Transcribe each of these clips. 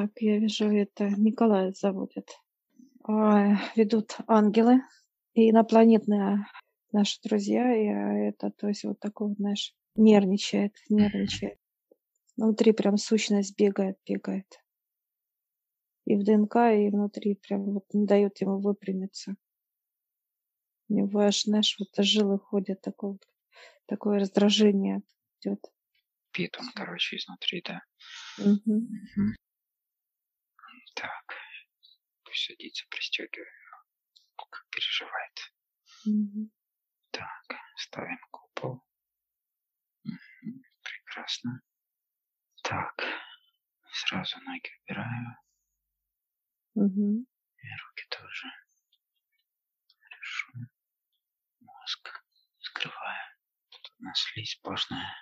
Так, я вижу, это Николая заводят. Ведут ангелы и инопланетные наши друзья. И это, то есть, вот такой, знаешь, нервничает. Внутри прям сущность бегает. И в ДНК, и внутри прям вот не дает ему выпрямиться. У него аж, знаешь, вот жилы ходят, такое раздражение идет. Пит он, короче, изнутри, да. Угу. Так, пусть садится, пристегиваем, как переживает. Угу. Так, ставим купол. Угу. Прекрасно. Так, сразу ноги убираю. Угу. И руки тоже. Хорошо. Мозг скрываю. Тут у нас слизь сплошная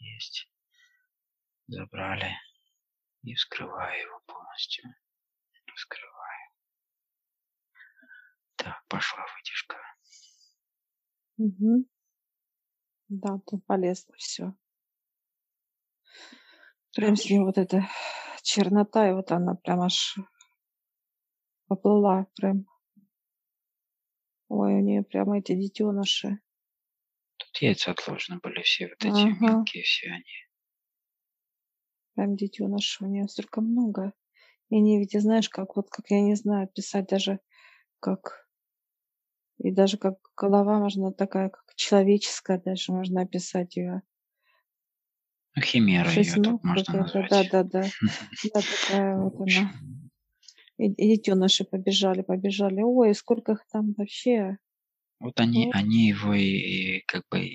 есть. Забрали. И вскрываю его полностью. Раскрываю. Так, пошла вытяжка. Угу. Да, тут полезно все. Прям с ним вот эта чернота, и вот она прям аж поплыла прям. Ой, у нее прямо эти детеныши. Тут яйца отложены были все вот эти мелкие, все они. Прям детеныши у нее столько много. И они ведь, знаешь, как я не знаю, писать даже как... И даже как голова можно такая, как человеческая даже, можно описать ее. Ну, химера ее тут можно назвать. Да. Да, такая вот она. И детеныши побежали. Ой, сколько их там вообще. Вот они его и как бы...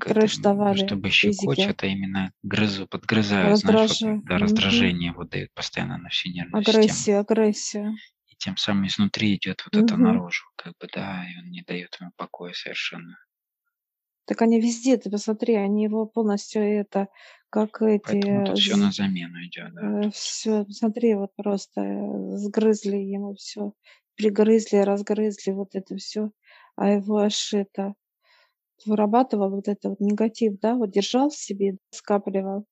Трэш-товары. Чтобы щекочет, а именно подгрызают. Раздражение вот дают постоянно на всю нервную систему. Агрессия. И тем самым изнутри идет вот это наружу, как бы, да, и он не дает ему покоя совершенно. Так они везде, ты посмотри, они его полностью это, как эти... Поэтому тут все на замену идет, да. Все, смотри, вот просто сгрызли ему все, пригрызли, разгрызли вот это все, а его аж это вырабатывал вот этот вот негатив, да, вот держал в себе, скапливал,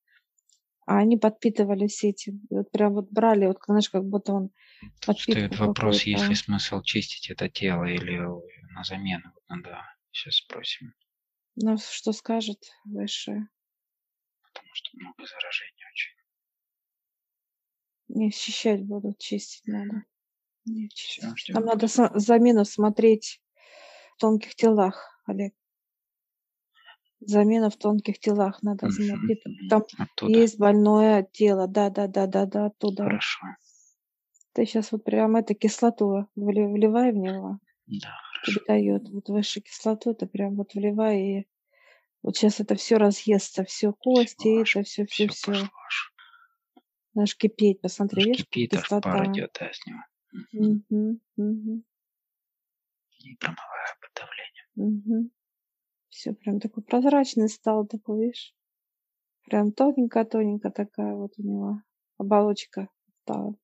а они подпитывались этим, вот прям вот брали, вот, знаешь, как будто он подпитывал. Стоит вопрос, есть ли смысл чистить это тело или на замену, да, сейчас спросим. Ну, что скажет выше? Потому что много заражений очень. Не очищать будут, чистить надо. Не очищать. Все, там надо замену смотреть в тонких телах, Олег. Замена в тонких телах надо смотреть. Там оттуда. Есть больное тело. Да, оттуда. Хорошо. Ты сейчас вот прям эту кислоту вливай в него. Да, хорошо. Дает вот высшую кислоту, ты прям вот вливай, и вот сейчас это все разъестся, все кости, это все. Наш кипеть, посмотри, видишь, кислота. Пар идет, да, с него. Угу. И промываю под давлением. Угу. Все прям такой прозрачный стал, такой, видишь, прям тоненькая такая вот у него оболочка стала.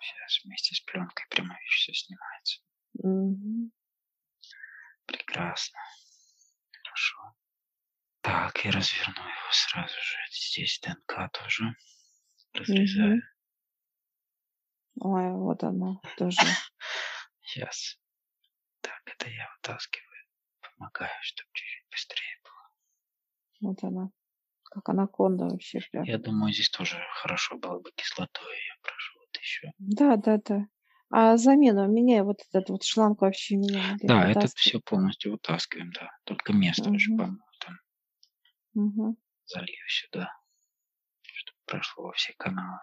Сейчас вместе с пленкой прямо все снимается. Угу. Прекрасно. Хорошо. Так, и разверну его сразу же. Здесь ДНК тоже. Разрезаю. Угу. Ой, вот она тоже. Сейчас. Так, это я вытаскиваю. Помогаю, чтобы чуть-чуть быстрее было. Вот она. Как анаконда вообще. Прям. Я думаю, здесь тоже хорошо было бы кислотой. Я прошу. Еще. Да. А замену меняю вот этот вот шланг вообще меняю. Да, этот все полностью вытаскиваем, да. Только место уже помою там. Залью сюда, чтобы прошло во все каналы.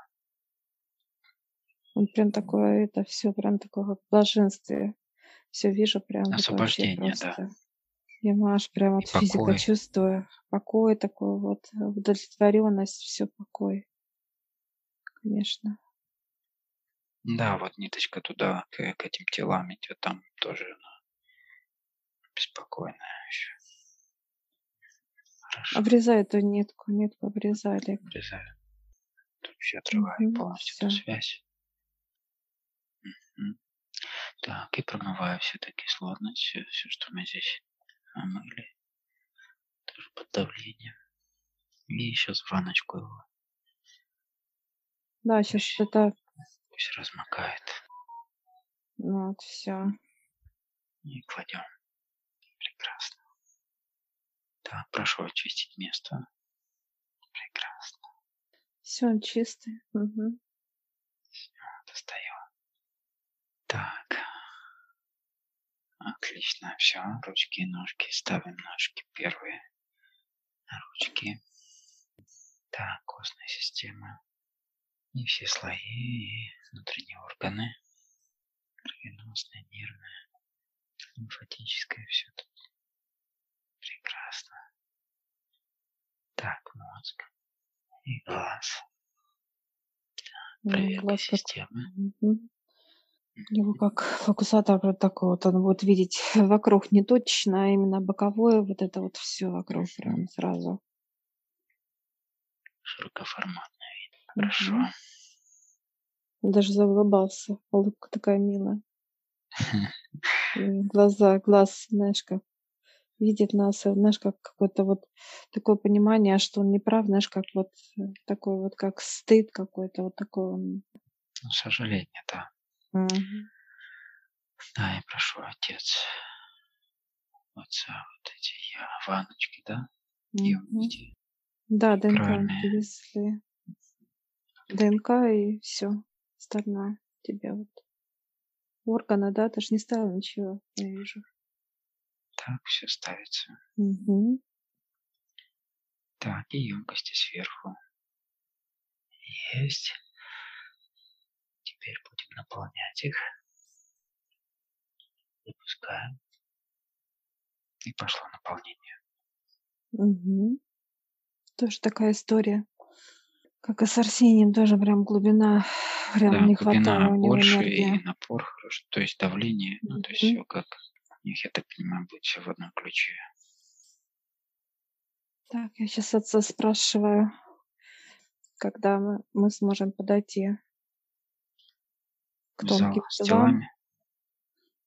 Он прям такое, это все прям такое как блаженствие. Все вижу прям. Освобождение, да. Я аж прям от физика чувствую. Покой такой вот, удовлетворенность, все покой. Конечно. Да, вот ниточка туда, к этим телам идет, там тоже она беспокойная еще. Хорошо. Обрезай эту нитку обрезали. Обрезаю. Тут все отрываю полностью всё. Эту связь. Так, и промываю всю эту кислотность, все, что мы здесь омыли. Тоже под давлением. И сейчас в ванночку его Да, сейчас что-то... Пусть размокает. Вот, все. И кладем. Прекрасно. Так, прошу очистить место. Прекрасно. Все, он чистый. Угу. Все, достаем. Так. Отлично, все. Ручки и ножки. Ставим ножки первые. Ручки. Так, костная система. И все слои, и внутренние органы. Кровеносная, нервная, лимфатическая, все тут. Прекрасно. Так, мозг и глаз. Так, проверка системы. Угу. Его как фокусатор вот такой вот, он будет видеть вокруг не точечно, а именно боковое, вот это вот все вокруг прям сразу. Широкоформатное видео. Хорошо. Даже заулыбался. Улыбка такая милая. Глаза, глаз, знаешь, как видит нас, и, знаешь, как какое-то вот такое понимание, что он не прав, знаешь, как вот такой вот, как стыд какой-то, вот такой он. Ну, сожаление, да. Угу. Да, и прошу, отец, отца, вот эти ванночки, да? Угу. Да, ДНК привезли. ДНК и все остальное тебе вот. Органы, да? Ты же не ставил ничего, я вижу. Так, все ставится. Угу. Так, и емкости сверху. Есть. Теперь будем наполнять их. Запускаем. И пошло наполнение. Угу. Тоже такая история. Как и с Арсением, тоже прям глубина, прям да, не хватало у него больше энергии. И напор хорошо, то есть давление, ну то есть все как у них, я так понимаю, будет все в одном ключе. Так, я сейчас отца спрашиваю, когда мы сможем подойти к тонким телам.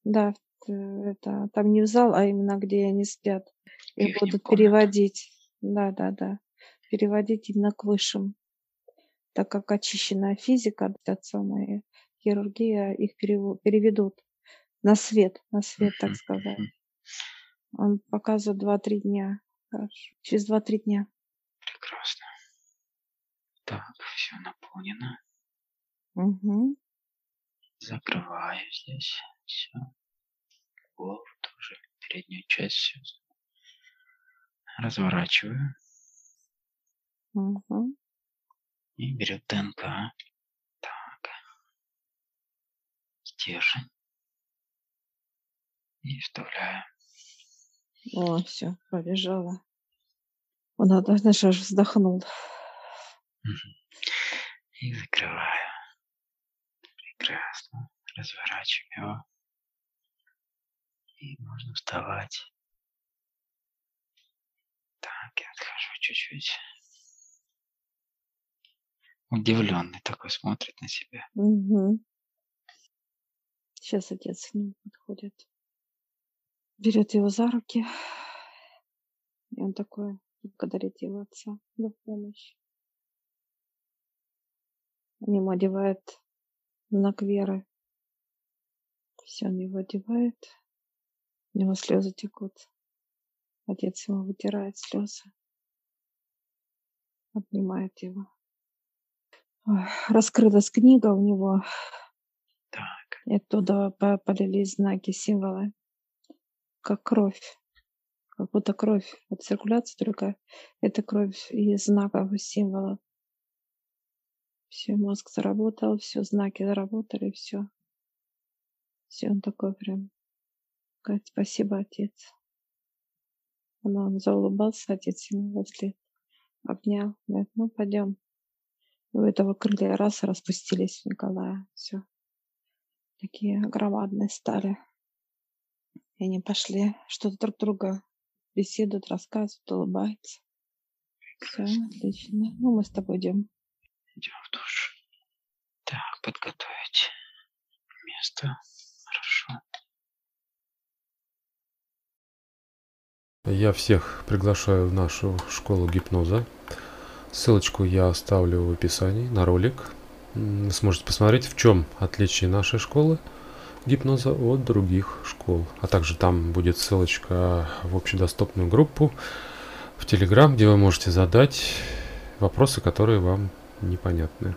Да, это там не в зал, а именно где они спят. И будут переводить. Да, да, да. Переводить именно к высшим. Так как очищенная физика, от самой хирургия, их переведут на свет, так сказать. Он показывает 2-3 дня. Хорошо. Через 2-3 дня. Прекрасно. Так, все наполнено. Угу. Закрываю здесь. Все. Голову тоже, переднюю часть. Все. Разворачиваю. Угу. И берет ДНК. Так. Стержень. И вставляю. О, все, побежала. Он однажды аж вздохнул. Угу. И закрываю. Прекрасно. Разворачиваем его. И можно вставать. Так, я отхожу чуть-чуть. Удивленный такой смотрит на себя. Угу. Сейчас отец к нему подходит. Берет его за руки. И он такой благодарит его отца за помощь. Он ему одевает знак веры. Все, он его одевает. У него слезы текут. Отец ему вытирает слезы. Обнимает его. Раскрылась книга у него. Так. И оттуда полились знаки, символы. Как кровь. Как будто кровь. Вот циркуляция только. Это кровь и знаков, и символов. Все, мозг заработал, все, знаки заработали, все. Все, он такой прям. Говорит, спасибо, отец. Он заулыбался, отец ему возле обнял. Говорит, ну пойдем. У этого крылья раз распустились у Николая. Все. Такие громадные стали. И они пошли. Что-то друг друга беседуют, рассказывают, улыбаются. Все, отлично. Ну, мы с тобой идем. Идем в душ. Так, подготовить место. Хорошо. Я всех приглашаю в нашу школу гипноза. Ссылочку я оставлю в описании на ролик. сможете посмотреть, в чем отличие нашей школы гипноза от других школ. А также там будет ссылочка в общедоступную группу в Telegram, где вы можете задать вопросы, которые вам непонятны.